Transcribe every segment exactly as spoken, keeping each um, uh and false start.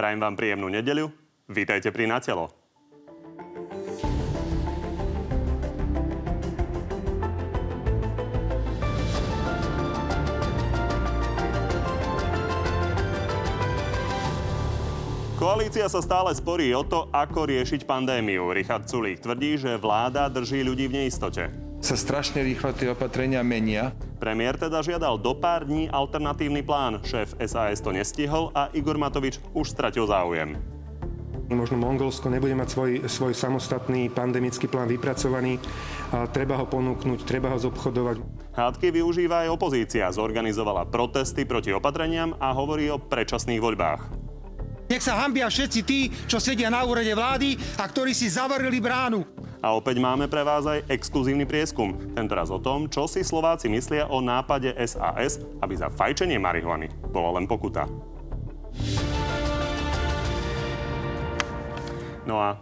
Prajem vám príjemnú nedeľu. Vítajte pri Na telo. Koalícia sa stále sporí o to, ako riešiť pandémiu. Richard Sulík tvrdí, že vláda drží ľudí v neistote. Sa strašne rýchlo tie opatrenia menia. Premiér teda žiadal do pár dní alternatívny plán. Šéf es a es to nestihol a Igor Matovič už stratil záujem. Možno Mongolsko nebude mať svoj, svoj samostatný pandemický plán vypracovaný. A treba ho ponúknuť, treba ho zobchodovať. Hádky využíva aj opozícia. Zorganizovala protesty proti opatreniam a hovorí o predčasných voľbách. Nech sa hanbia všetci tí, čo sedia na úrade vlády a ktorí si zavarili bránu. A opäť máme pre vás aj exkluzívny prieskum. Tentoraz o tom, čo si Slováci myslia o nápade es a es, aby za fajčenie marihuany bola len pokuta. No a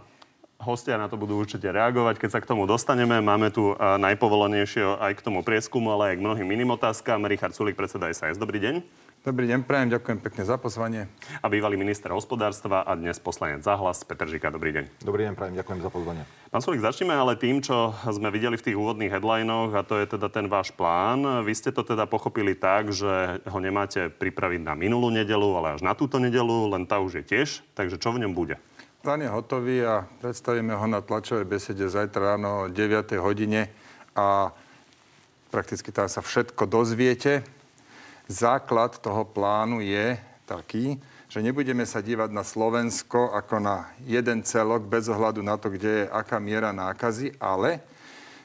hostia na to budú určite reagovať, keď sa k tomu dostaneme. Máme tu najpovolenejšieho aj k tomu prieskumu, ale aj k mnohým iným otázkam. Richard Sulík, predseda es a es. Dobrý deň. Dobrý deň, prajem, ďakujem pekne za pozvanie. A bývalý minister hospodárstva a dnes poslanec za Hlas, Peter Žiga, dobrý deň. Dobrý deň, prajem, ďakujem za pozvanie. Pán Sulík, začneme ale tým, čo sme videli v tých úvodných headlinoch, a to je teda ten váš plán. Vy ste to teda pochopili tak, že ho nemáte pripraviť na minulú nedeľu, ale až na túto nedeľu, len tá už je tiež. Takže čo v ňom bude? Plán je hotový a predstavíme ho na tlačovej besede zajtra ráno o deviatej hodine a prakticky tam sa všetko dozviete. Základ toho plánu je taký, že nebudeme sa dívať na Slovensko ako na jeden celok bez ohľadu na to, kde je aká miera nákazy, ale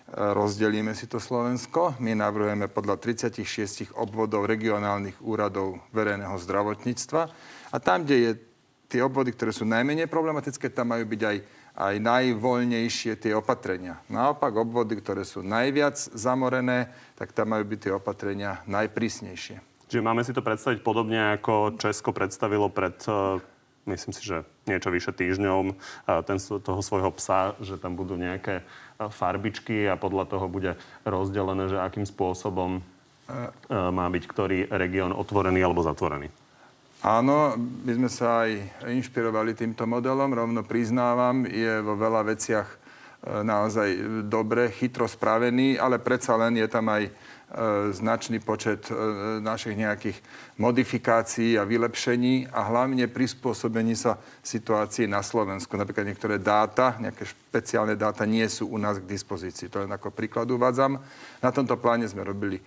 rozdelíme si to Slovensko. My navrhujeme podľa tridsaťšesť obvodov regionálnych úradov verejného zdravotníctva a tam, kde je tie obvody, ktoré sú najmenej problematické, tam majú byť aj, aj najvoľnejšie tie opatrenia. Naopak obvody, ktoré sú najviac zamorené, tak tam majú byť tie opatrenia najprísnejšie. Čiže máme si to predstaviť podobne, ako Česko predstavilo pred, myslím si, že niečo vyše týždňom ten, toho svojho psa, že tam budú nejaké farbičky a podľa toho bude rozdelené, že akým spôsobom má byť ktorý región otvorený alebo zatvorený. Áno, my sme sa aj inšpirovali týmto modelom, rovno priznávam, je vo veľa veciach naozaj dobre, chytro spravený, ale predsa len je tam aj značný počet našich nejakých modifikácií a vylepšení a hlavne prispôsobení sa situácii na Slovensku. Napríklad niektoré dáta, nejaké špeciálne dáta nie sú u nás k dispozícii. To len ako príklad uvádzam. Na tomto pláne sme robili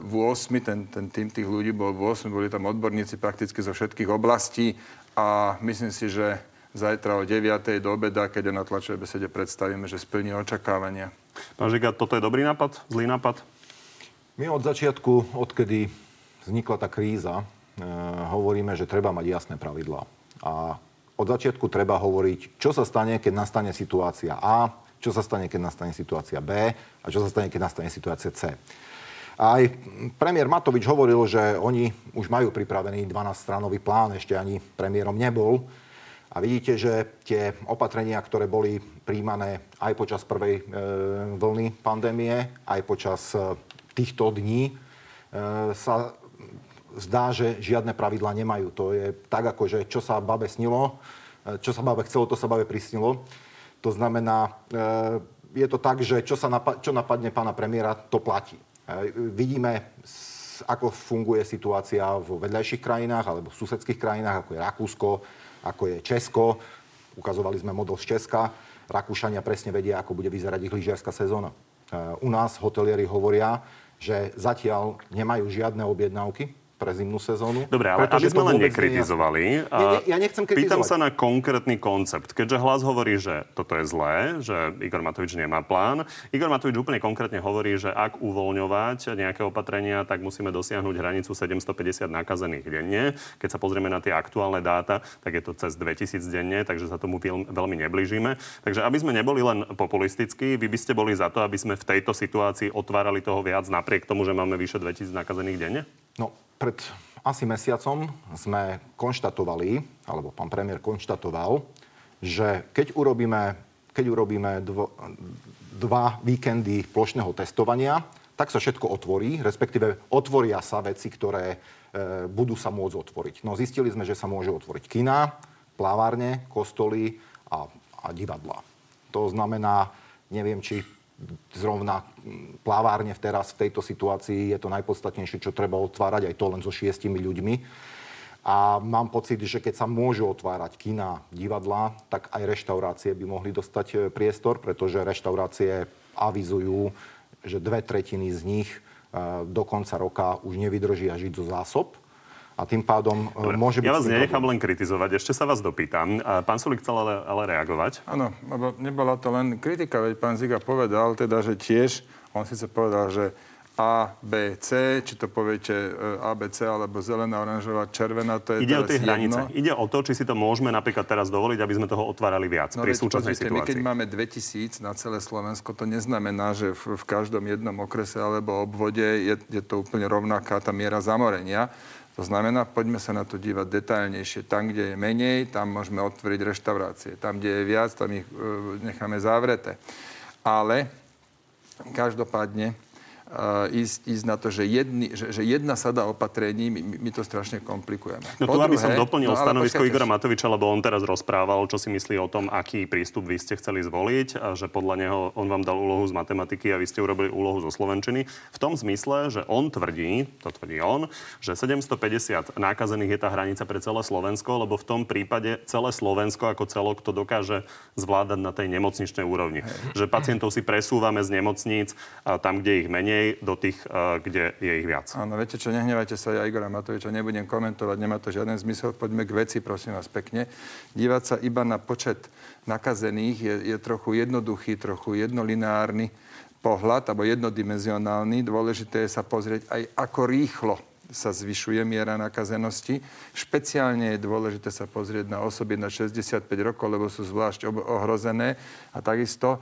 v osmi, ten, ten tým tých ľudí bol v osmi, boli tam odborníci prakticky zo všetkých oblastí a myslím si, že zajtra o deviatej do obeda, keď na tlačovej besede predstavíme, že splní očakávania. Pán Žiga, toto je dobrý nápad? Zlý nápad? My od začiatku, odkedy vznikla tá kríza, e, hovoríme, že treba mať jasné pravidlá. A od začiatku treba hovoriť, čo sa stane, keď nastane situácia A, čo sa stane, keď nastane situácia B a čo sa stane, keď nastane situácia C. Aj premiér Matovič hovoril, že oni už majú pripravený dvanásťstranový plán, ešte ani premiérom nebol. A vidíte, že tie opatrenia, ktoré boli príjmané aj počas prvej e, vlny pandémie, aj počas E, týchto dní e, sa zdá, že žiadne pravidlá nemajú. To je tak, ako že čo sa babe snilo, e, čo sa babe chcelo, to sa babe prisnilo. To znamená, e, je to tak, že čo, sa napa- čo napadne pána premiéra, to platí. E, vidíme, s, ako funguje situácia vo vedľajších krajinách alebo v susedských krajinách, ako je Rakúsko, ako je Česko. Ukazovali sme model z Česka. Rakúšania presne vedia, ako bude vyzerať ich lyžiarska sezóna. E, u nás hotelieri hovoria, že zatiaľ nemajú žiadne objednávky pre zimnú sezónu. Dobre, ale aby sme len nekritizovali. Nie, nie, ja nechcem kritizovať. Pýtam sa na konkrétny koncept. Keďže Hlas hovorí, že toto je zlé, že Igor Matovič nemá plán. Igor Matovič úplne konkrétne hovorí, že ak uvoľňovať nejaké opatrenia, tak musíme dosiahnuť hranicu sedemstopäťdesiat nakazených denne. Keď sa pozrieme na tie aktuálne dáta, tak je to cez dvetisíc denne, takže sa tomu veľmi neblížime. Takže aby sme neboli len populistickí, vy by ste boli za to, aby sme v tejto situácii otvárali toho viac napriek tomu, že máme vyše dvetisíc nakazených denne? No, pred asi mesiacom sme konštatovali, alebo pán premiér konštatoval, že keď urobíme, keď urobíme dvo, dva víkendy plošného testovania, tak sa všetko otvorí, respektíve otvoria sa veci, ktoré budú sa môcť otvoriť. No zistili sme, že sa môže otvoriť kina, plavárne, kostoly a, a divadlá. To znamená, neviem, či zrovna plavárne teraz v tejto situácii je to najpodstatnejšie, čo treba otvárať, aj to len so šiestimi ľuďmi. A mám pocit, že keď sa môžu otvárať kina, divadlá, tak aj reštaurácie by mohli dostať priestor, pretože reštaurácie avizujú, že dve tretiny z nich do konca roka už nevydržia žiť zo zásob. A tým pádom Dobre, môže byť... Ja vás nenechám len kritizovať, ešte sa vás dopýtam. Pán Sulík chcel ale, ale reagovať. Áno, lebo nebola to len kritika, veď pán Žiga povedal, teda, že tiež, on síce povedal, že A, B, C, či to poviete A, B, C, alebo zelená, oranžová, červená, to je Ide o tie hranice. Jedno. Ide o to, či si to môžeme napríklad teraz dovoliť, aby sme toho otvárali viac no, pri súčasnej situácii. My keď máme dvetisíc na celé Slovensko, to neznamená, že v, v každom jednom okrese alebo obvode je, je to úplne rovnaká tá miera zamorenia. To znamená, poďme sa na to dívať detailnejšie. Tam, kde je menej, tam môžeme otvoriť reštaurácie. Tam, kde je viac, tam ich e, necháme zavreté. Ale každopádne Uh, ísť, ísť na to, že, jedny, že, že jedna sada opatrení, my, my to strašne komplikujeme. No tu, druhé, aby som doplnil no, stanovisko počkáte. Igora Matoviča, lebo on teraz rozprával, čo si myslí o tom, aký prístup vy ste chceli zvoliť, a že podľa neho on vám dal úlohu z matematiky a vy ste urobili úlohu zo slovenčiny. V tom zmysle, že on tvrdí, to tvrdí on, že sedemstopäťdesiat nákazených je tá hranica pre celé Slovensko, lebo v tom prípade celé Slovensko ako celok to dokáže zvládať na tej nemocničnej úrovni. Že pacientov si presúvame z nemocníc tam, kde ich menej, do tých, kde je ich viac. Áno, viete čo, nehnevajte sa, ja Igora Matoviča nebudem komentovať, nemá to žiaden zmysel. Poďme k veci, prosím vás pekne. Dívať sa iba na počet nakazených je, je trochu jednoduchý, trochu jednolineárny pohľad, alebo jednodimenzionálny. Dôležité je sa pozrieť aj, ako rýchlo sa zvyšuje miera nakazenosti. Špeciálne je dôležité sa pozrieť na osoby na šesťdesiatpäť rokov, lebo sú zvlášť ohrozené. A takisto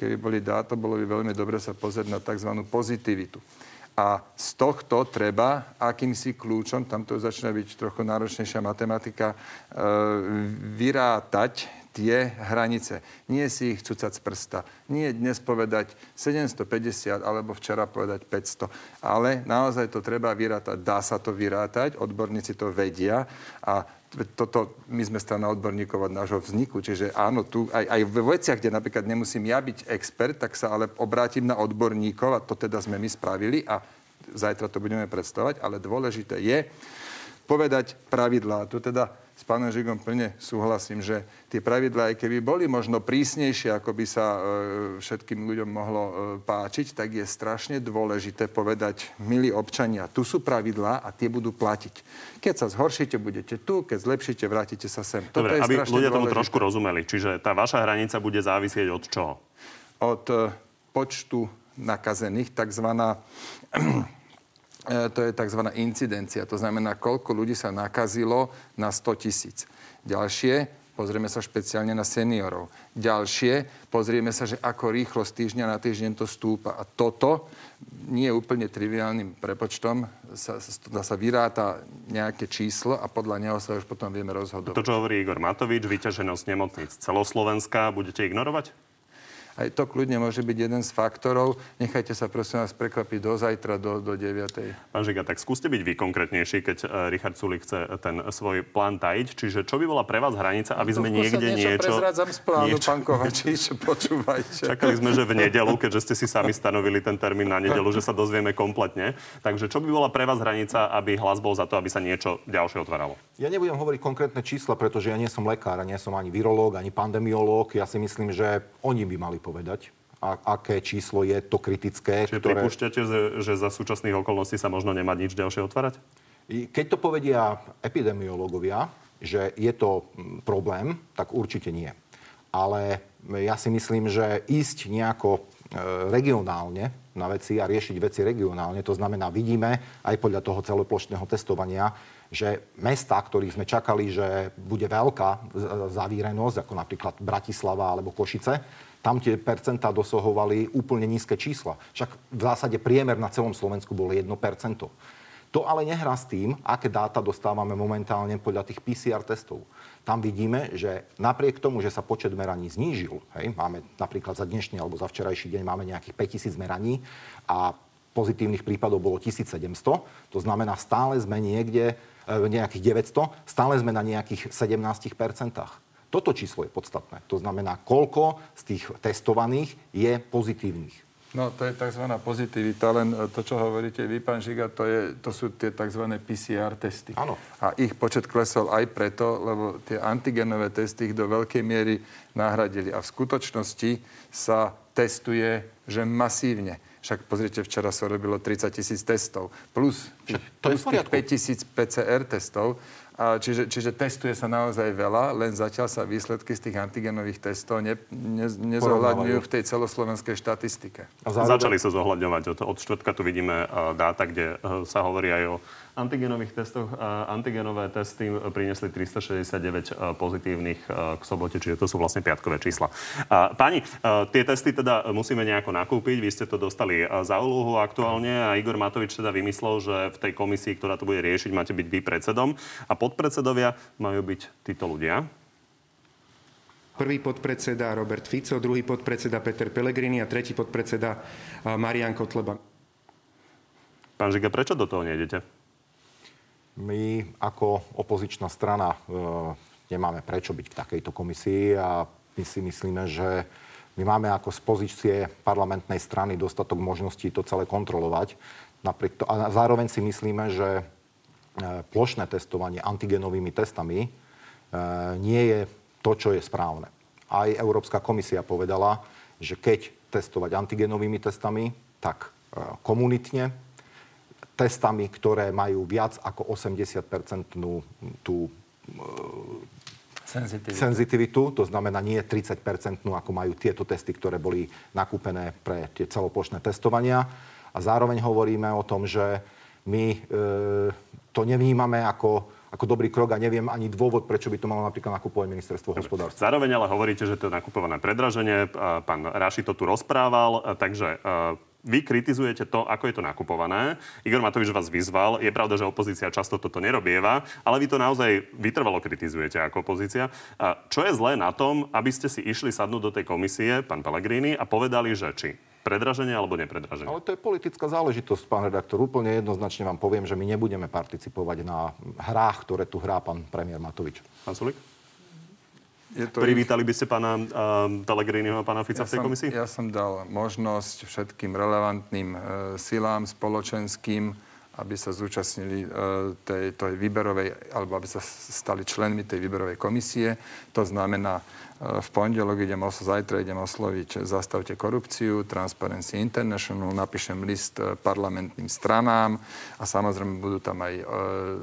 keby boli dáta, bolo by veľmi dobre sa pozrieť na tzv. Pozitivitu. A z tohto treba akýmsi kľúčom, tam to začína byť trochu náročnejšia matematika, e, vyrátať tie hranice. Nie si ich cucať z prsta. Nie dnes povedať sedemstopäťdesiat, alebo včera povedať päťsto. Ale naozaj to treba vyrátať. Dá sa to vyrátať, odborníci to vedia a toto, my sme strana odborníkov od nášho vzniku, čiže áno, tu aj, aj v veciach, kde napríklad nemusím ja byť expert, tak sa ale obrátim na odborníkov a to teda sme my spravili a zajtra to budeme predstavovať, ale dôležité je povedať pravidlá. Tu teda s pánom Žigom plne súhlasím, že tie pravidlá, aj keby boli možno prísnejšie, ako by sa e, všetkým ľuďom mohlo e, páčiť, tak je strašne dôležité povedať, milí občania, tu sú pravidlá a tie budú platiť. Keď sa zhoršíte, budete tu, keď zlepšíte, vrátite sa sem. Dobre, toto je aby ľudia tomu dôležité. Trošku rozumeli. Čiže tá vaša hranica bude závisieť od čoho? Od počtu nakazených, takzvaná... to je tzv. Incidencia. To znamená, koľko ľudí sa nakazilo na sto tisíc. Ďalšie, pozrieme sa špeciálne na seniorov. Ďalšie, pozrieme sa, že ako rýchlo z týždňa na týždeň to stúpa. A toto, nie úplne triviálnym prepočtom, sa, sa, sa vyráta nejaké číslo a podľa neho sa už potom vieme rozhodovať. To, čo hovorí Igor Matovič, vyťaženosť nemocníc celoslovenská, budete ignorovať? Aj to kľudne môže byť jeden z faktorov. Nechajte sa prosím vás prekvapiť do zajtra, do, do deviatej. Pán Žiga, tak skúste byť vy konkrétnejší, keď Richard Sulík chce ten svoj plán tajiť. Čiže čo by bola pre vás hranica, aby sme niekde niečo... niečo prezrádzam z plánu, niečo... pán Kovačíč, počúvajte. Čakali sme, že v nedeľu, keďže ste si sami stanovili ten termín na nedeľu, že sa dozvieme kompletne. Takže čo by bola pre vás hranica, aby hlas bol za to, aby sa niečo ďalšie otváralo? Ja nebudem hovoriť konkrétne čísla, pretože ja nie som lekár, a nie som ani virológ, ani pandemiológ. Ja si myslím, že oni by mali povedať, a aké číslo je to kritické. Čiže ktoré... pripúšťate, že za súčasných okolností sa možno nemá nič ďalšie otvárať? Keď to povedia epidemiológovia, že je to problém, tak určite nie. Ale ja si myslím, že ísť nejako regionálne na veci a riešiť veci regionálne, to znamená, vidíme aj podľa toho celoplošného testovania, že mestá, ktorých sme čakali, že bude veľká zavírenosť, ako napríklad Bratislava alebo Košice, tam tie percentá dosahovali úplne nízke čísla. Však v zásade priemer na celom Slovensku bolo jedno percento. To ale nehrá s tým, aké dáta dostávame momentálne podľa tých pé cé er testov. Tam vidíme, že napriek tomu, že sa počet meraní znížil, hej, máme napríklad za dnešný alebo za včerajší deň máme nejakých päťtisíc meraní a pozitívnych prípadov bolo tisícsedemsto, to znamená, stále sme niekde nejakých deväťsto, stále sme na nejakých sedemnástich percentách. Toto číslo je podstatné. To znamená, koľko z tých testovaných je pozitívnych. No, to je tzv. Pozitivita, len to, čo hovoríte vy, pán Žiga, to, je, to sú tie tzv. pé cé er testy. Áno. A ich počet klesol aj preto, lebo tie antigenové testy ich do veľkej miery nahradili. A v skutočnosti sa testuje, že masívne. Však pozrite, včera sa robilo tridsaťtisíc testov, plus tých, plus tých päťtisíc pé cé er testov. A čiže, čiže testuje sa naozaj veľa, len zatiaľ sa výsledky z tých antigenových testov ne, ne, nezohľadňujú v tej celoslovenskej štatistike. Zároveň... Začali sa zohľadňovať. Od, od štvrtka tu vidíme dáta, kde sa hovorí aj o antigenových testoch. Antigenové testy priniesli tristošesťdesiatdeväť pozitívnych k sobote, čiže to sú vlastne piatkové čísla. Páni, tie testy teda musíme nejako nakúpiť. Vy ste to dostali za úlohu aktuálne a Igor Matovič teda vymyslel, že v tej komisii, ktorá to bude riešiť, máte byť vy predsedom a podpredsedovia majú byť títo ľudia. Prvý podpredseda Robert Fico, druhý podpredseda Peter Pellegrini a tretí podpredseda Marián Kotleba. Pán Žiga, prečo do toho nejdete? My ako opozičná strana e, nemáme prečo byť v takejto komisii a my si myslíme, že my máme ako z pozície parlamentnej strany dostatok možností to celé kontrolovať. Napriek to, a zároveň si myslíme, že e, plošné testovanie antigenovými testami e, nie je to, čo je správne. Aj Európska komisia povedala, že keď testovať antigenovými testami, tak e, komunitne, testami, ktoré majú viac ako osemdesiat percentnú tú e, senzitivitu, to znamená nie tridsať percentnú, ako majú tieto testy, ktoré boli nakúpené pre tie celoplošné testovania. A zároveň hovoríme o tom, že my e, to nevnímame ako, ako dobrý krok a neviem ani dôvod, prečo by to malo napríklad nakupovať ministerstvo hospodárstva. Zároveň ale hovoríte, že to je nakupované predraženie. Pán Raši to tu rozprával, takže... E, Vy kritizujete to, ako je to nakupované. Igor Matovič vás vyzval. Je pravda, že opozícia často toto nerobieva, ale vy to naozaj vytrvalo kritizujete ako opozícia. Čo je zlé na tom, aby ste si išli sadnúť do tej komisie, pán Pellegrini, a povedali, že či predraženie alebo nepredraženie? Ale to je politická záležitosť, pán redaktor. Úplne jednoznačne vám poviem, že my nebudeme participovať na hrách, ktoré tu hrá pán premiér Matovič. Pán Sulík? Privítali by ste pána uh, Pellegriniho a pána Fica ja v tej komisii? Som, ja som dal možnosť všetkým relevantným uh, silám spoločenským, aby sa zúčastnili uh, tej, tej výberovej, alebo aby sa stali členmi tej výberovej komisie. To znamená, uh, v pondelok idem oslo, zajtra idem osloviť Zastavte korupciu, Transparency International, napíšem list uh, parlamentným stranám a samozrejme budú tam aj uh,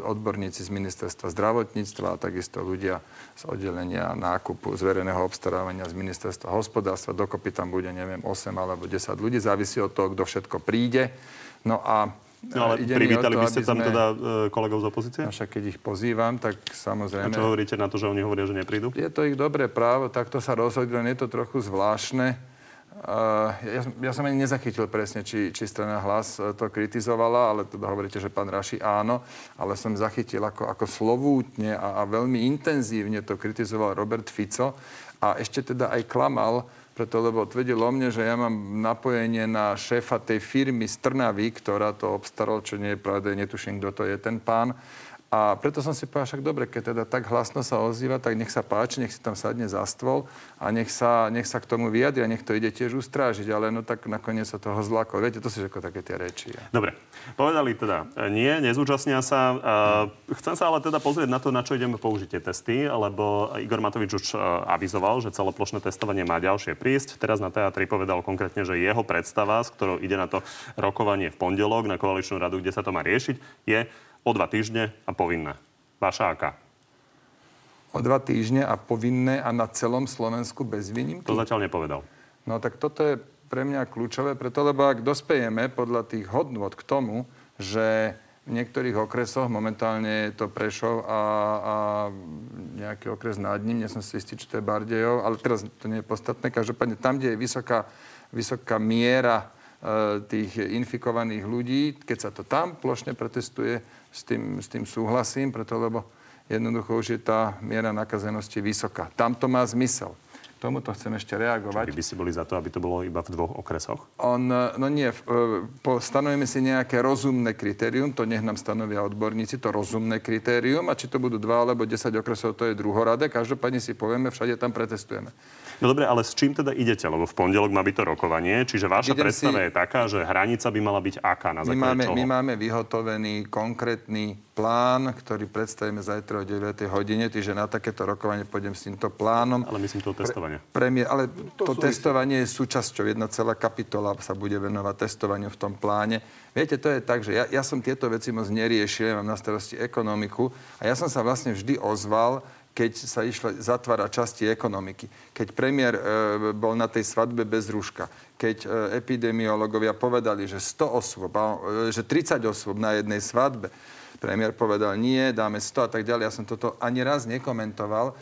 odborníci z ministerstva zdravotníctva a takisto ľudia z oddelenia nákupu, z verejného obstarávania, z ministerstva hospodárstva. Dokopy tam bude, neviem, osem alebo desať ľudí. Závisí od toho, kto všetko príde. No a no, ale privítali to, by ste tam sme... teda kolegov z opozície? No, však keď ich pozývam, tak samozrejme... A čo hovoríte na to, že oni hovoria, že neprídu? Je to ich dobré právo, takto sa rozhodli, len je to trochu zvláštne. Uh, ja, ja som ani nezachytil presne, či, či strana Hlas to kritizovala, ale teda hovoríte, že pán Raši áno, ale som zachytil, ako, ako slovútne a, a veľmi intenzívne to kritizoval Robert Fico a ešte teda aj klamal, preto lebo tvrdil o mne, že ja mám napojenie na šéfa tej firmy z Trnavy, ktorá to obstaral, čo nie je pravda, netuším, kto to je ten pán. A preto som si povedal, však dobre, keď teda tak hlasno sa ozýva, tak nech sa páči, nech si tam sadne za stôl a nech sa, nech sa k tomu vyjadri a nech to ide tiež ustrážiť, ale no tak nakoniec sa toho zlako. Viete, to sú všetko také tie reči. Ja. Dobre, povedali teda nie, nezúčastnia sa. Chcem sa ale teda pozrieť na to, na čo ideme použiť tie testy, lebo Igor Matovič už avizoval, že celoplošné testovanie má ďalšie prísť. Teraz na teatri povedal konkrétne, že jeho predstava, s ktorou ide na to rokovanie v pondelok na koaličnú radu, kde sa to má riešiť, je o dva týždne a povinné. Vaša aká? O dva týždne a povinné a na celom Slovensku bez výnimky? To zatiaľ nepovedal. No tak toto je pre mňa kľúčové, preto lebo ak dospejeme podľa tých hodnôt k tomu, že v niektorých okresoch, momentálne je to Prešov a, a nejaký okres nad ním, nie som si istý, či to je Bardejov, ale teraz to nie je podstatné. Každopádne tam, kde je vysoká, vysoká miera tých infikovaných ľudí, keď sa to tam plošne pretestuje, s tým, s tým súhlasím, preto lebo jednoducho už je tá miera nakazenosti vysoká. Tam to má zmysel. Tomuto chcem ešte reagovať. Čiže by si boli za to, aby to bolo iba v dvoch okresoch? On, no nie, stanovíme si nejaké rozumné kritérium, to nech nám stanovia odborníci, to rozumné kritérium, a či to budú dva alebo desať okresov, to je druhoradé. Každopádne si povieme, všade tam pretestujeme. No dobre, ale s čím teda idete? Lebo v pondelok má byť to rokovanie, čiže vaša Idem predstava si... je taká, že hranica by mala byť aká, na základe my máme, čoho? My máme vyhotovený konkrétny plán, ktorý predstavíme zajtra o deviatej hodine, čiže na takéto rokovanie pôjdem s týmto plánom. Ale myslím toho testovania. Pre, premiér, ale to, to testovanie je súčasťou, jedna celá kapitola sa bude venovať testovaniu v tom pláne. Viete, to je tak, že ja, ja som tieto veci moc neriešil, ja mám na starosti ekonomiku a ja som sa vlastne vždy ozval, keď sa išla zatvárať časti ekonomiky. Keď premiér e, bol na tej svadbe bez rúška, keď e, epidemiológovia povedali, že sto osôb, a, e, že tridsať osôb na jednej svadbe, premiér povedal nie, dáme sto a tak ďalej. Ja som toto ani raz nekomentoval,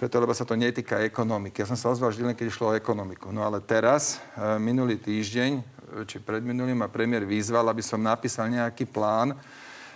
preto lebo sa to netýka ekonomiky. Ja som sa ozval vždy len, keď išlo o ekonomiku. No ale teraz, e, minulý týždeň, či predminulý, ma premiér vyzval, aby som napísal nejaký plán.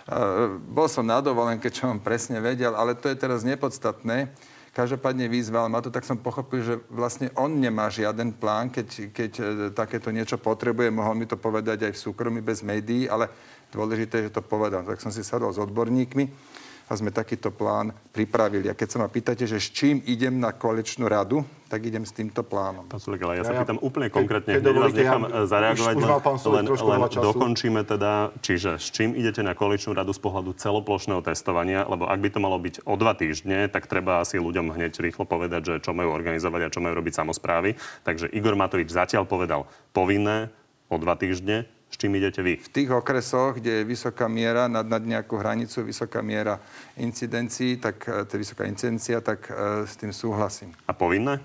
Uh, bol som na dovolenke, čo on presne vedel, ale to je teraz nepodstatné. Každopádne vyzval ma to, tak som pochopil, že vlastne on nemá žiaden plán, keď, keď takéto niečo potrebuje. Mohol mi to povedať aj v súkromí, bez médií, ale dôležité je, že to povedal. Tak som si sadol s odborníkmi a sme takýto plán pripravili. A keď sa ma pýtate, že s čím idem na koaličnú radu, tak idem s týmto plánom. Pán Sulík, ale ja, ja sa pýtam ja, úplne konkrétne. Keď dovolíte, ja zareagovať, už mal pán Sulík trošku veľa času. Dokončíme teda, čiže s čím idete na koaličnú radu z pohľadu celoplošného testovania, lebo ak by to malo byť o dva týždne, tak treba asi ľuďom hneď rýchlo povedať, že čo majú organizovať a čo majú robiť samosprávy. Takže Igor Matovič zatiaľ povedal povinné o dva týždne. S čím idete vy? V tých okresoch, kde je vysoká miera nad, nad nejakú hranicu, vysoká miera incidencií, tak tá vysoká incidencia, tak e, s tým súhlasím. A povinné?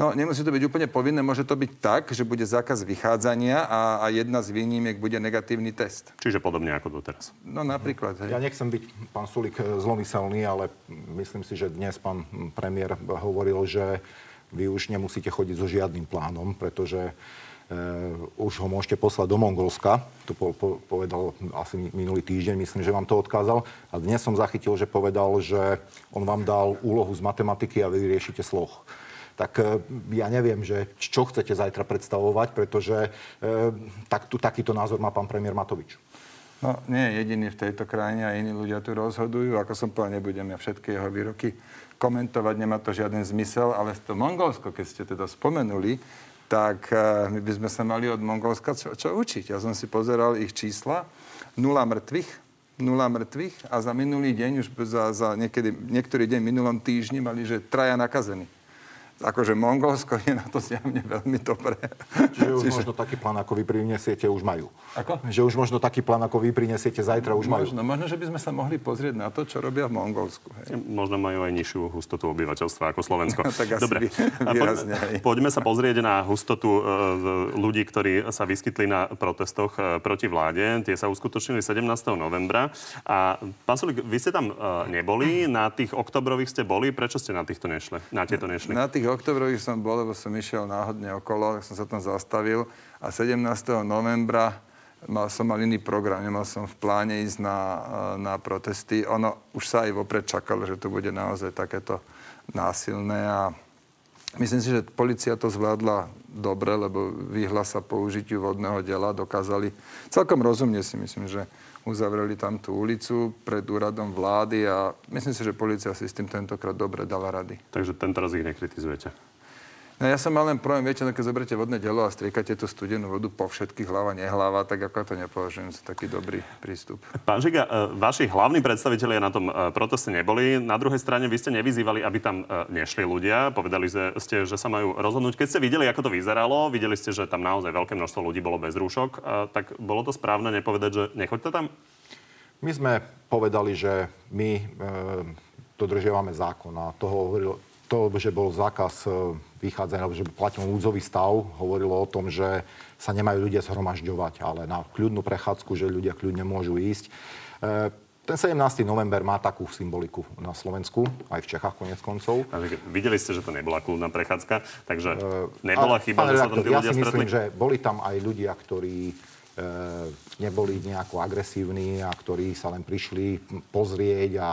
No, nemusí to byť úplne povinné. Môže to byť tak, že bude zákaz vychádzania a, a jedna z výnimiek bude negatívny test. Čiže podobne ako doteraz. No, napríklad. Hej. Ja nechcem byť, pán Sulík, zlomyselný, ale myslím si, že dnes pán premiér hovoril, že vy už nemusíte chodiť so žiadnym plánom, pretože Uh, už ho môžete poslať do Mongolska. To po, po, povedal asi minulý týždeň, myslím, že vám to odkázal. A dnes som zachytil, že povedal, že on vám dal úlohu z matematiky a vy riešite sloh. Tak uh, ja neviem, že čo chcete zajtra predstavovať, pretože uh, tak, tu, takýto názor má pán premiér Matovič. No, nie je jediný v tejto krajine a iní ľudia tu rozhodujú. Ako som povedal, nebudem ja všetky jeho výroky komentovať, nemá to žiaden zmysel, ale to Mongolsko, keď ste teda spomenuli, tak my by sme sa mali od Mongolska čo, čo učiť. Ja som si pozeral ich čísla. Nula mŕtvych. Nula mŕtvych. A za minulý deň, už za, za niekedy, niektorý deň minulom týždni mali, že traja nakazení. Akože Mongolsko je na to zjavne veľmi dobré. Že už Čiže... možno taký plán, ako vy prinesiete, už majú. Ako? Že už možno taký plán, ako vy prinesiete, zajtra už majú. Možno, možno, že by sme sa mohli pozrieť na to, čo robia v Mongolsku. Hej. Možno majú aj nižšiu hustotu obyvateľstva ako Slovensko. No, tak asi dobre. Výrazne aj. Poďme sa pozrieť na hustotu ľudí, ktorí sa vyskytli na protestoch proti vláde. Tie sa uskutočnili sedemnásteho novembra. A pán Sulík, vy ste tam neboli, na tých oktobrových ste boli. Prečo ste na týchto nešli? Na tieto nešli? Na tých V októbrovi som bol, lebo som išiel náhodne okolo, tak som sa tam zastavil a sedemnásteho novembra mal, som mal iný program, nemal som v pláne ísť na, na protesty. Ono už sa aj vopred čakalo, že to bude naozaj takéto násilné a myslím si, že polícia to zvládla dobre, lebo výhlas sa použitiu vodného dela dokázali, celkom rozumne si myslím, že uzavreli tam tú ulicu pred úradom vlády a myslím si, že polícia si s tým tentokrát dobre dala rady. Takže tentoraz ich nekritizujete? No ja som mal len problém, viete, keď zoberete vodné dielo a striekate tú studenú vodu po všetkých, hlava, nehlava, tak ako to nepovažujem za taký dobrý prístup. Pán Žiga, vaši hlavní predstavitelia na tom proteste neboli. Na druhej strane vy ste nevyzývali, aby tam nešli ľudia. Povedali ste, že sa majú rozhodnúť. Keď ste videli, ako to vyzeralo, videli ste, že tam naozaj veľké množstvo ľudí bolo bez rúšok, tak bolo to správne nepovedať, že nechoďte tam? My sme povedali, že my dodržiavame zákon a toho hovoril. To, že bol zákaz vychádzania, že platil núdzový stav, hovorilo o tom, že sa nemajú ľudia zhromažďovať, ale na kľudnú prechádzku, že ľudia kľudne môžu ísť. Ten sedemnásteho november má takú symboliku na Slovensku, aj v Čechách koniec koncov. Ale videli ste, že to nebola kľudná prechádzka, takže nebola chyba, že sa tam tí ľudia stretli? Ja si myslím, že boli tam aj ľudia, ktorí neboli nejako agresívni a ktorí sa len prišli pozrieť a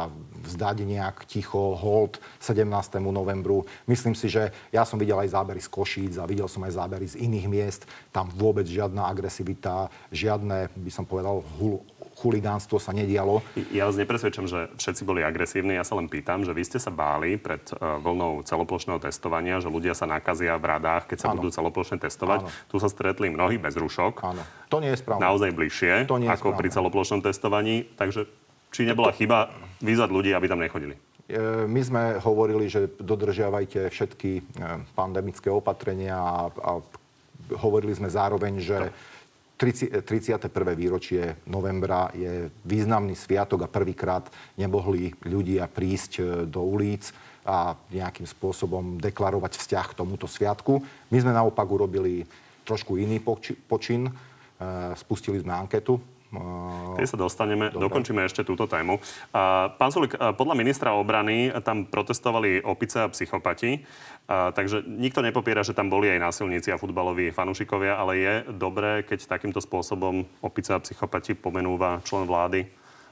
vzdať nejak ticho hold sedemnástemu novembru. Myslím si, že ja som videl aj zábery z Košíc a videl som aj zábery z iných miest. Tam vôbec žiadna agresivita, žiadne, by som povedal, hul, chuligánstvo sa nedialo. Ja vás nepresvedčam, že všetci boli agresívni. Ja sa len pýtam, že vy ste sa báli pred vlnou celoplošného testovania, že ľudia sa nakazia v radách, keď sa ano. budú celoplošne testovať. Ano. Tu sa stretli mnohí bez rúšok. Áno. To nie je správne. Naozaj bližšie ako pri celoplošnom testovaní. Takže či nebola chyba vyzvať ľudí, aby tam nechodili? My sme hovorili, že dodržiavajte všetky pandemické opatrenia a, a hovorili sme zároveň, že tridsiate prvé výročie novembra je významný sviatok a prvýkrát nemohli ľudia prísť do ulíc a nejakým spôsobom deklarovať vzťah k tomuto sviatku. My sme naopak urobili trošku iný počin. Spustili sme anketu. Keď sa dostaneme, Dobre. dokončíme ešte túto tému. Pán Sulík, podľa ministra obrany tam protestovali opice a psychopati, takže nikto nepopiera, že tam boli aj násilníci a futbaloví fanúšikovia, ale je dobré, keď takýmto spôsobom opice a psychopati pomenúva člen vlády.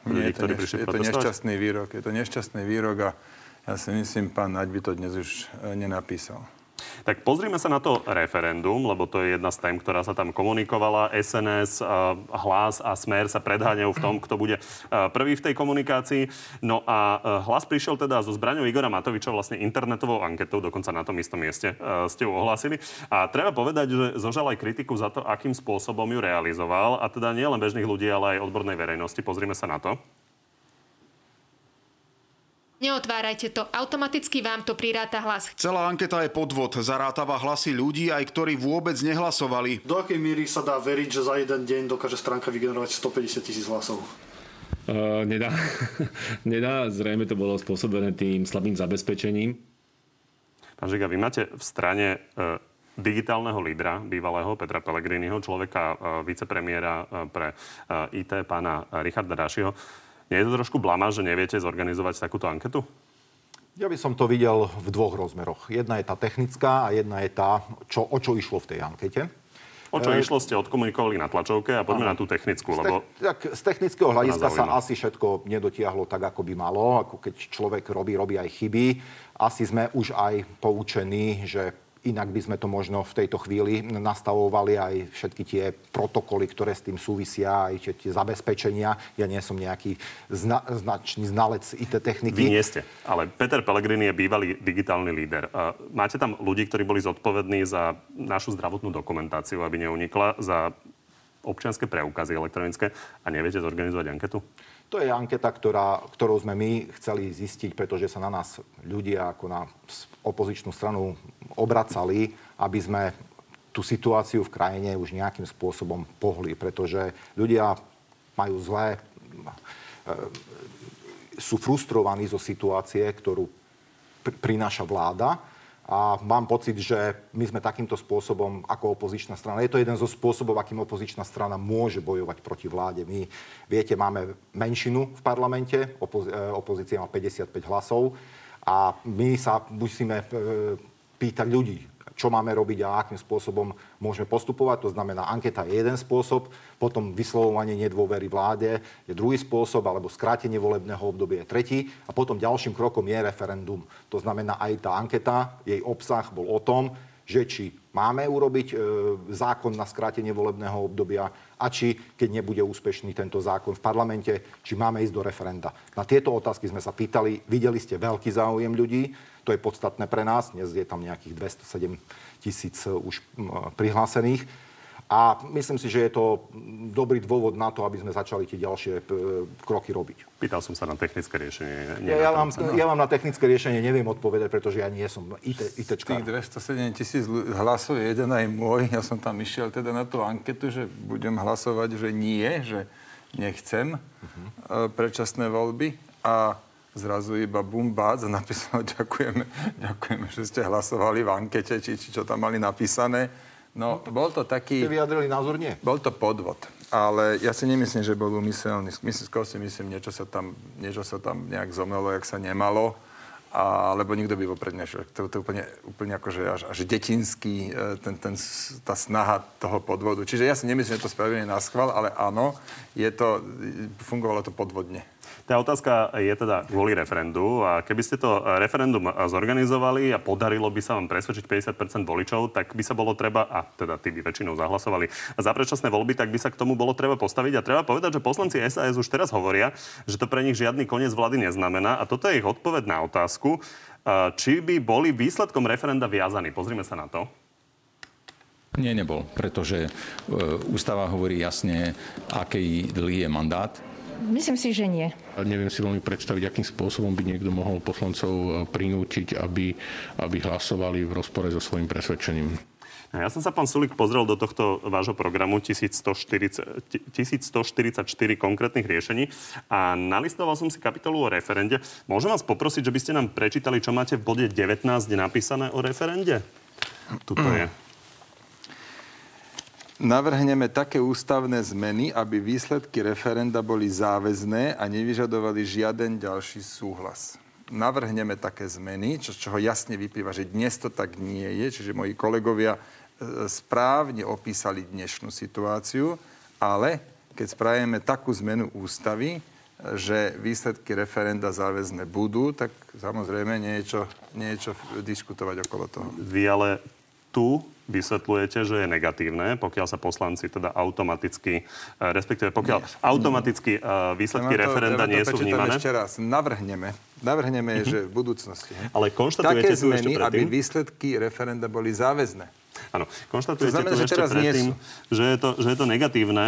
Nie, je to, neš- je to nešťastný výrok. Je to nešťastný výrok a ja si myslím, pán Naď by to dnes už nenapísal. Tak pozrime sa na to referendum, lebo to je jedna z tém, ktorá sa tam komunikovala. es en es, Hlas a Smer sa predháňajú v tom, kto bude prvý v tej komunikácii. No a Hlas prišiel teda so zbraňou Igora Matoviča vlastne internetovou anketou, dokonca na tom istom mieste ste ju ohlásili. A treba povedať, že zožal aj kritiku za to, akým spôsobom ju realizoval. A teda nie len bežných ľudí, ale aj odbornej verejnosti. Pozrime sa na to. Neotvárajte to, automaticky vám to priráta Hlas. Celá anketa je podvod, zarátava hlasy ľudí, aj ktorí vôbec nehlasovali. Do akej míry sa dá veriť, že za jeden deň dokáže stránka vygenerovať stopäťdesiat tisíc hlasov? Uh, nedá. Nedá, zrejme to bolo spôsobené tým slabým zabezpečením. Pán Žiga, vy máte v strane uh, digitálneho lídra, bývalého Petra Pellegriniho, človeka, uh, vicepremiéra uh, pre uh, í té, pána Richarda Rašiho. Nie je to trošku blama, že neviete zorganizovať takúto anketu? Ja by som to videl v dvoch rozmeroch. Jedna je tá technická a jedna je tá, čo, o čo išlo v tej ankete. O čo e... išlo ste odkomunikovali na tlačovke a poďme ano. na tú technickú. Lebo... Te... Tak z technického hľadiska sa asi všetko nedotiahlo tak, ako by malo. Ako keď človek robí, robí aj chyby. Asi sme už aj poučení, že inak by sme to možno v tejto chvíli nastavovali aj všetky tie protokoly, ktoré s tým súvisia, aj tie zabezpečenia. Ja nie som nejaký zna- značný znalec í té techniky. Vy nie ste, ale Peter Pellegrini je bývalý digitálny líder. Máte tam ľudí, ktorí boli zodpovední za našu zdravotnú dokumentáciu, aby neunikla, za občianske preukazy elektronické a neviete zorganizovať anketu? To je anketa, ktorá, ktorou sme my chceli zistiť, pretože sa na nás ľudia ako na opozičnú stranu obracali, aby sme tú situáciu v krajine už nejakým spôsobom pohli, pretože ľudia majú zlé, sú frustrovaní zo situácie, ktorú prináša vláda. A mám pocit, že my sme takýmto spôsobom ako opozičná strana. Je to jeden zo spôsobov, akým opozičná strana môže bojovať proti vláde. My, viete, máme menšinu v parlamente, opoz- opozícia má päťdesiatpäť hlasov a my sa musíme e, pýtať ľudí, čo máme robiť a akým spôsobom môžeme postupovať. To znamená, anketa je jeden spôsob, potom vyslovovanie nedôvery vláde je druhý spôsob, alebo skrátenie volebného obdobia je tretí a potom ďalším krokom je referendum. To znamená, aj tá anketa, jej obsah bol o tom, že či máme urobiť e, zákon na skrátenie volebného obdobia a či, keď nebude úspešný tento zákon v parlamente, či máme ísť do referenda. Na tieto otázky sme sa pýtali, videli ste veľký záujem ľudí, to je podstatné pre nás, dnes je tam nejakých dvestosedem tisíc už prihlásených a myslím si, že je to dobrý dôvod na to, aby sme začali tie ďalšie kroky robiť. Pýtal som sa na technické riešenie. Nie ja, na vám, sa, no. ja vám na technické riešenie neviem odpovedať, pretože ja nie som í té, ITčkár. Tých dvestosedem tisíc hlasov je jeden aj môj. Ja som tam išiel teda na tú anketu, že budem hlasovať, že nie, že nechcem uh-huh. predčasné voľby a zrazu iba bumbác a napísal, ďakujeme, ďakujeme, že ste hlasovali v ankete, či, či čo tam mali napísané. No, bol to taký... Ste vyjadrili názor, nie? Bol to podvod, ale ja si nemyslím, že bol úmyselný. Myslím, skôr si myslím, niečo sa tam, niečo sa tam nejak zomlelo, jak sa nemalo alebo nikto by vopred nešiel. To, to je úplne, úplne akože až, až detinský, ten, ten, tá snaha toho podvodu. Čiže ja si nemyslím, že to spravili na schvál, ale áno, je to, fungovalo to podvodne. Tá otázka je teda kvôli referendu a keby ste to referendum zorganizovali a podarilo by sa vám presvedčiť päťdesiat percent voličov, tak by sa bolo treba, a teda tí by väčšinou zahlasovali za predčasné voľby, tak by sa k tomu bolo treba postaviť a treba povedať, že poslanci es a es už teraz hovoria, že to pre nich žiadny koniec vlády neznamená a toto je ich odpoveď na otázku, či by boli výsledkom referenda viazaní. Pozrime sa na to. Nie, nebol, pretože ústava hovorí jasne, aký je mandát. Myslím si, že nie. Neviem si veľmi predstaviť, akým spôsobom by niekto mohol poslancov prinútiť, aby, aby hlasovali v rozpore so svojím presvedčením. Ja som sa, pán Sulík, pozrel do tohto vášho programu tisíc stoštyridsaťštyri konkrétnych riešení a nalistoval som si kapitolu o referende. Môžem vás poprosiť, že by ste nám prečítali, čo máte v bode devätnásť napísané o referende? Tuto je. Navrhneme také ústavné zmeny, aby výsledky referenda boli záväzné a nevyžadovali žiaden ďalší súhlas. Navrhneme také zmeny, čo, z čoho jasne vyplýva, že dnes to tak nie je. Čiže moji kolegovia správne opísali dnešnú situáciu, ale keď spravíme takú zmenu ústavy, že výsledky referenda záväzné budú, tak samozrejme nie je čo, nie je čo diskutovať okolo toho. Vy ale tu vysvetľujete, že je negatívne, pokiaľ sa poslanci teda automaticky, respektíve pokiaľ nie, automaticky nie. výsledky to, referenda nie sú vnímané. Ešte raz, navrhneme, navrhneme, mm-hmm. že v budúcnosti. Ale konštatujete tu ešte predtým? Také zmeny, aby výsledky referenda boli záväzné. Áno, konštatujete to, znamená, to ešte predtým, že je to, že je to negatívne.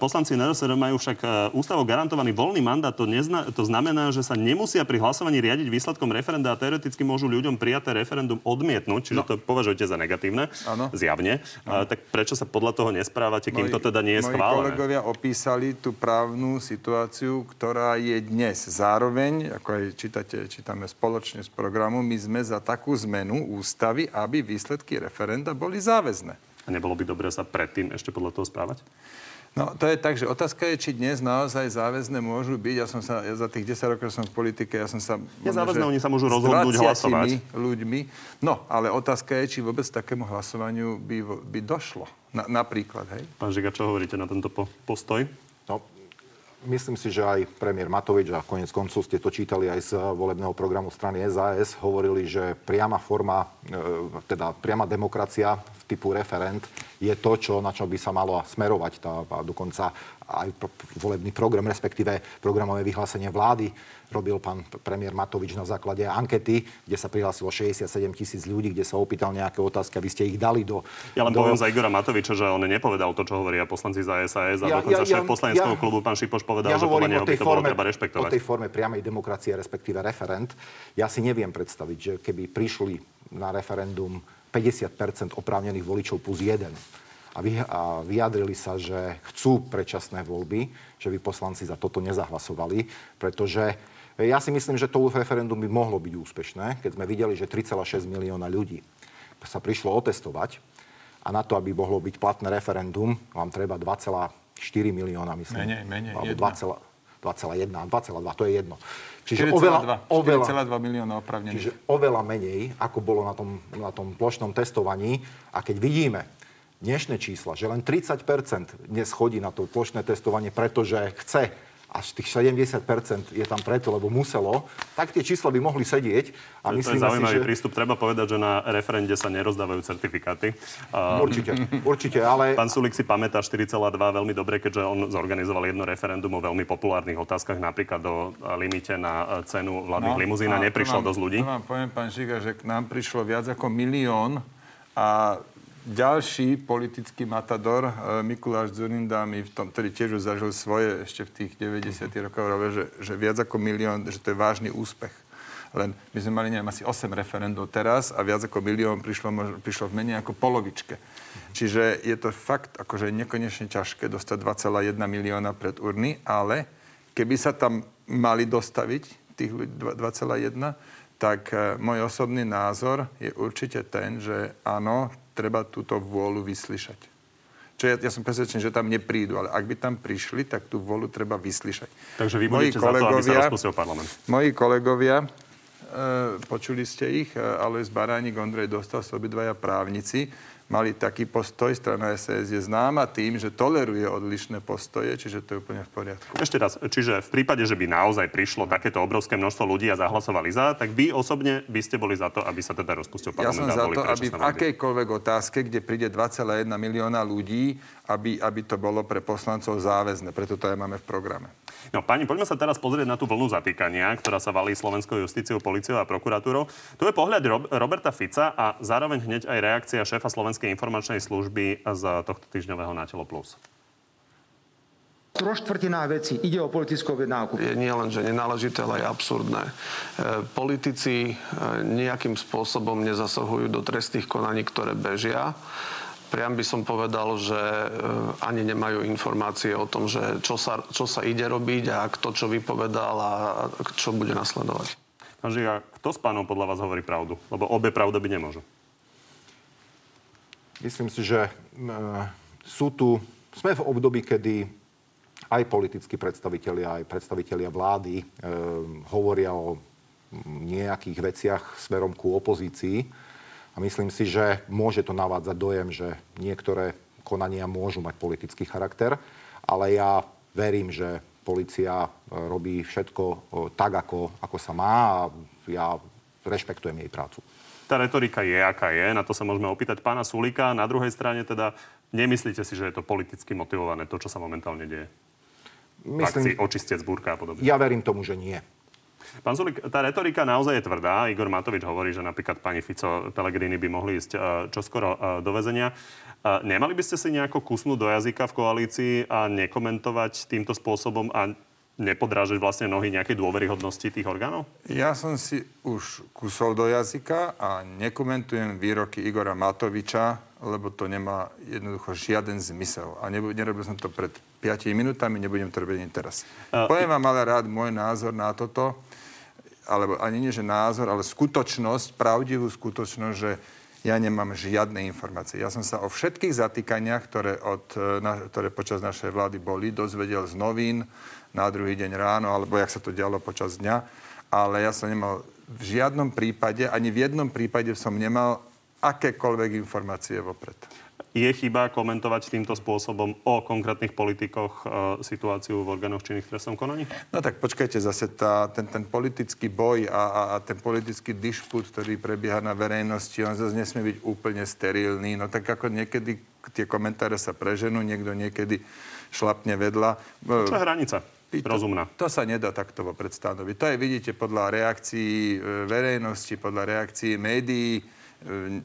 Poslanci en er es er majú však ústavou garantovaný voľný mandát. To, nezna, to znamená, že sa nemusia pri hlasovaní riadiť výsledkom referenda a teoreticky môžu ľuďom prijaté referendum odmietnúť, čiže no. to považujete za negatívne, ano. zjavne. Ano. A, tak prečo sa podľa toho nesprávate, kým moji, to teda nie je schválené? Moji kolegovia opísali tú právnu situáciu, ktorá je dnes. Zároveň, ako aj čítate, čítame spoločne z programu, my sme za takú zmenu ústavy, aby výsledky referenda boli záväzné. A nebolo by dobre sa predtým ešte podľa toho správať? No, to je tak, že otázka je, či dnes naozaj záväzné môžu byť. Ja som sa, ja za tých desať rokov som v politike, ja som sa... Je záväzné, oni sa môžu rozhodnúť hlasovať. Ľuďmi. No, ale otázka je, či vôbec takému hlasovaniu by, by došlo. Na, napríklad, hej? Pán Žiga, čo hovoríte na tento po, postoj? No, myslím si, že aj premiér Matovič, a koniec koncov ste to čítali aj z volebného programu strany es a es, hovorili, že priama forma, teda priama demokracia typu referent je to, čo, na čo by sa malo smerovať. Tá, a dokonca aj pro, volebný program, respektíve programové vyhlásenie vlády robil pán premiér Matovič na základe ankety, kde sa prihlásilo šesťdesiatsedem tisíc ľudí, kde sa opýtal nejaké otázky a vy ste ich dali do... Ja len do... poviem za Igora Matoviča, že on nepovedal to, čo hovoria poslanci za es a es a ja, dokonca ja, šéf poslaneckého ja, klubu pán Šipoš povedal, ja že podľa neho by to forme, bolo treba rešpektovať. O tej forme priamej demokracie, respektíve referent, ja si neviem predstaviť, že keby prišli na referendum päťdesiat percent oprávnených voličov plus jeden. A, vy, a vyjadrili sa, že chcú predčasné voľby, že by poslanci za toto nezahlasovali, pretože ja si myslím, že to referendum by mohlo byť úspešné, keď sme videli, že tri celé šesť milióna ľudí sa prišlo otestovať a na to, aby mohlo byť platné referendum, vám treba dva celé štyri milióna, myslím. Menej, menej, dva celé jedna, dva celé dva, to je jedno. Čiže štyri celé dva milióna oprávnených. Čiže oveľa menej, ako bolo na tom, na tom plošnom testovaní. A keď vidíme dnešné čísla, že len tridsať percent dnes chodí na to plošné testovanie, pretože chce, až tých sedemdesiat percent je tam preto, lebo muselo, tak tie čísla by mohli sedieť. A to je zaujímavý si, že... prístup. Treba povedať, že na referende sa nerozdávajú certifikáty. Určite, určite, ale... Pán Sulík si pamätá štyri celé dva veľmi dobre, keďže on zorganizoval jedno referendum o veľmi populárnych otázkach, napríklad o limite na cenu vládnych no, limuzín a neprišlo dosť ľudí. To vám poviem, pán Žiga, že k nám prišlo viac ako milión a... Ďalší politický matador Mikuláš Dzurinda mi v tom, ktorý tiež už zažil svoje ešte v tých deväťdesiatych rokoch, že, že viac ako milión, že to je vážny úspech. Len my sme mali, neviem, asi osem referendov teraz a viac ako milión prišlo, prišlo v menej ako polovičke. Čiže je to fakt akože nekonečne ťažké dostať dva celé jedna milióna pred urny, ale keby sa tam mali dostaviť tých dva celé jedna, tak môj osobný názor je určite ten, že áno, treba túto vôľu vyslyšať. Čo ja, ja som presvedčený, že tam neprídu, ale ak by tam prišli, tak tú vôľu treba vyslyšať. Takže vy budete za to, aby sa rozpustil parlament. Moji kolegovia počuli ste ich, Alojz Baránik, Ondrej Dostal, obidvaja právnici, mali taký postoj. Strana es a es je známa tým, že toleruje odlišné postoje, čiže to je úplne v poriadku. Ešte raz, čiže v prípade, že by naozaj prišlo takéto obrovské množstvo ľudí a zahlasovali za, tak vy osobne by ste boli za to, aby sa teda rozpustil parlament. Ja som za to, aby v akejkoľvek otázke, kde príde dva celé jeden milióna ľudí, aby, aby to bolo pre poslancov záväzné. Preto to aj máme v programe. No, páni, poďme sa teraz pozrieť na tú vlnu zatýkania, ktorá sa valí slovenskou justíciou, políciou a prokuratúrou. Tu je pohľad Rob- Roberta Fica a zároveň hneď aj reakcia šéfa Slovenskej informačnej služby z tohto týždňového Na telo plus. Troštvrtina vecí ide o politickú objednávku. Je nielenže nenáležité, ale aj absurdné. Politici nejakým spôsobom nezasahujú do trestných konaní, ktoré bežia. Priam by som povedal, že ani nemajú informácie o tom, že čo sa, čo sa ide robiť a kto čo vypovedal a čo bude nasledovať. Pán Žiga, kto s pánom podľa vás hovorí pravdu? Lebo obe pravdy by nemôžu. Myslím si, že sú tu... Sme v období, kedy aj politickí predstavitelia, aj predstavitelia vlády hovoria o nejakých veciach smerom ku opozícii. A myslím si, že môže to navádzať dojem, že niektoré konania môžu mať politický charakter, ale ja verím, že polícia robí všetko tak, ako, ako sa má a ja rešpektujem jej prácu. Tá retorika je, aká je, na to sa môžeme opýtať pána Sulíka. Na druhej strane teda nemyslíte si, že je to politicky motivované, to, čo sa momentálne deje? V akcii očistec búrka a podobne. Ja verím tomu, že nie. Pán Sulík, tá retorika naozaj je tvrdá. Igor Matovič hovorí, že napríklad pani Fico, Pellegrini by mohli ísť čoskoro do väzenia. Nemali by ste si nejako kusnúť do jazyka v koalícii a nekomentovať týmto spôsobom a nepodrážať vlastne nohy nejakej dôveryhodnosti tých orgánov? Ja som si už kusol do jazyka a nekomentujem výroky Igora Matoviča, lebo to nemá jednoducho žiaden zmysel. A nebu- nerobil som to pred piatimi minútami, nebudem to robiť ani teraz. Uh, Poviem vám ale rád môj názor na toto, alebo ani nie, že názor, ale skutočnosť, pravdivú skutočnosť, že ja nemám žiadne informácie. Ja som sa o všetkých zatýkaniach, ktoré, od, na, ktoré počas našej vlády boli, dozvedel z novín na druhý deň ráno, alebo jak sa to dialo počas dňa. Ale ja som nemal v žiadnom prípade, ani v jednom prípade som nemal akékoľvek informácie vopred. Je chyba komentovať týmto spôsobom o konkrétnych politikoch e, situáciu v orgánoch činných v trestnom konaní? No tak počkajte, zase tá, ten, ten politický boj a, a, a ten politický dišput, ktorý prebieha na verejnosti, on zase nesmie byť úplne sterilný. No tak ako niekedy tie komentáre sa preženú, niekto niekedy šlapne vedľa. Čo je hranica? Rozumná. To, to sa nedá takto vopred stanoviť. To je, vidíte, podľa reakcií verejnosti, podľa reakcií médií.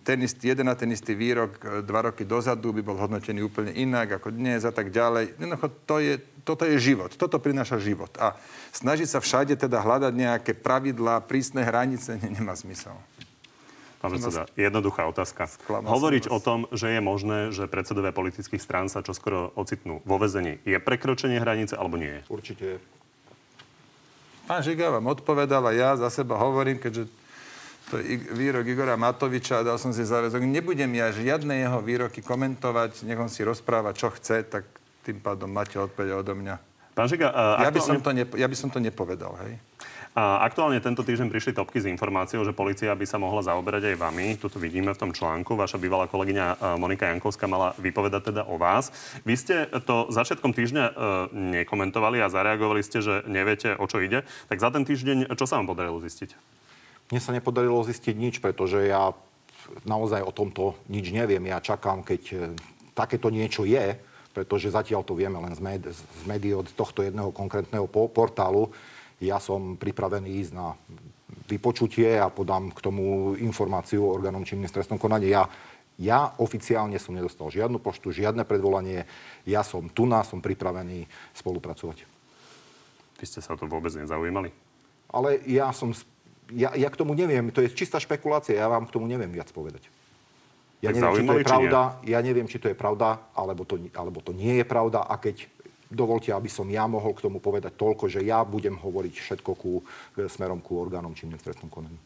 Ten istý, jeden a ten istý výrok dva roky dozadu by bol hodnotený úplne inak ako dnes a tak ďalej. To je, toto je život. Toto prináša život. A snažiť sa všade teda hľadať nejaké pravidlá, prísne hranice, ne, nemá zmysel. Pán predseda, jednoduchá otázka. Sklamal Hovoriť o tom, že je možné, že predsedové politických strán sa čoskoro ocitnú vo väzení, je prekročenie hranice alebo nie? Určite je. Pán Žiga vám odpovedal a ja za seba hovorím, keďže to je výrok Igora Matoviča, dal som si záväzok, nebudem ja žiadne jeho výroky komentovať, nech on si rozpráva, čo chce, tak tým pádom máte odpäť odo mňa. Pán Žiga, uh, ja, by som to nepo- ja by som to nepovedal, hej? A aktuálne tento týždeň prišli topky s informáciou, že polícia by sa mohla zaoberať aj vami. Tu vidíme v tom článku. Vaša bývalá kolegyňa Monika Jankovská mala vypovedať teda o vás. Vy ste to začiatkom týždňa nekomentovali a zareagovali ste, že neviete, o čo ide. Tak za ten týždeň čo sa vám podarilo zistiť? Mne sa nepodarilo zistiť nič, pretože ja naozaj o tomto nič neviem. Ja čakám, keď takéto niečo je, pretože zatiaľ to vieme len z, médi- z médií od tohto jedného konkrétneho portálu. Ja som pripravený ísť na vypočutie a podám k tomu informáciu orgánom činným v trestnom konaní. Ja, ja oficiálne som nedostal žiadnu poštu, žiadne predvolanie. Ja som tu na, som pripravený spolupracovať. Vy ste sa o to vôbec nezaujímali? Ale ja som... Ja, ja k tomu neviem. To je čistá špekulácia. Ja vám k tomu neviem viac povedať. Ja tak neviem, či to je pravda. Ja neviem, či to je pravda, alebo to, alebo to nie je pravda. A keď dovolte, aby som ja mohol k tomu povedať toľko, že ja budem hovoriť všetko ku, smerom ku orgánom činným v trestnom konaní.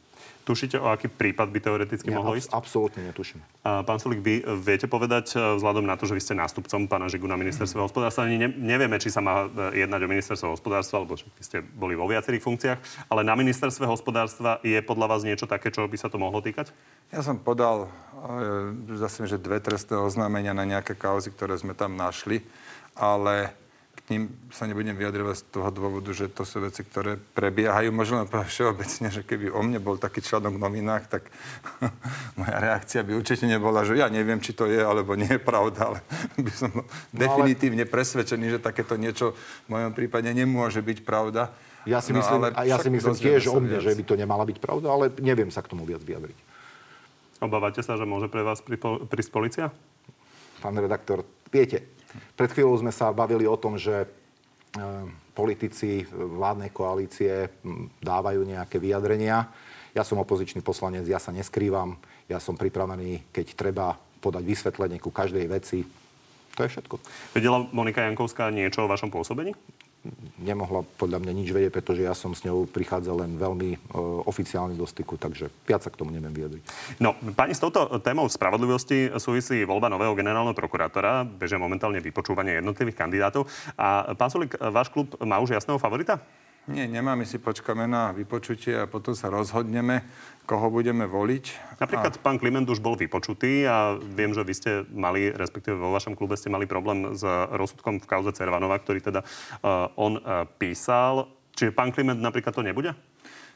Tušíte, o aký prípad by teoreticky ja, mohlo ísť? Absolútne netuším. Pán Sulík, vy viete povedať, vzhľadom na to, že vy ste nástupcom pána Žigu na ministerstve mm. hospodárstva, ani ne, nevieme, či sa má jednať o ministerstvo hospodárstva, lebo vy ste boli vo viacerých funkciách, ale na ministerstve hospodárstva je podľa vás niečo také, čo by sa to mohlo týkať? Ja som podal zase, že dve trestné oznámenia na nejaké kauzy, ktoré sme tam našli, ale k ním sa nebudem vyjadrovať z toho dôvodu, že to sú veci, ktoré prebiehajú. Možno povedať všeobecne, že keby o mne bol taký článok v novinách, tak moja reakcia by určite nebola, že ja neviem, či to je, alebo nie je pravda, ale by som no, definitívne ale... presvedčený, že takéto niečo v mojom prípade nemôže byť pravda. Ja si no, myslím, a ja si myslím tiež o mne, viac. Že by to nemala byť pravda, ale neviem sa k tomu viac vyjadriť. Obávate sa, že môže pre vás pripo- prísť polícia? Pán redaktor, viete, pred chvíľou sme sa bavili o tom, že politici vládnej koalície dávajú nejaké vyjadrenia. Ja som opozičný poslanec, ja sa neskrývam. Ja som pripravený, keď treba, podať vysvetlenie ku každej veci. To je všetko. Vedela Monika Jankovská niečo o vašom pôsobení? Nemohla podľa mňa nič vedieť, pretože ja som s ňou prichádzal len veľmi e, oficiálne do styku, takže viac sa k tomu neviem vyjadriť. No, pani, s touto témou spravodlivosti súvisí voľba nového generálneho prokurátora, bežia momentálne vypočúvanie jednotlivých kandidátov. A pán Sulík, váš klub má už jasného favorita? Nie, nemá, my si počkáme na vypočutie a potom sa rozhodneme, koho budeme voliť. Napríklad a... pán Kliment už bol vypočutý a viem, že vy ste mali, respektíve vo vašom klube ste mali problém s rozsudkom v kauze Cervanova, ktorý teda uh, on uh, písal. Čiže pán Kliment napríklad to nebude?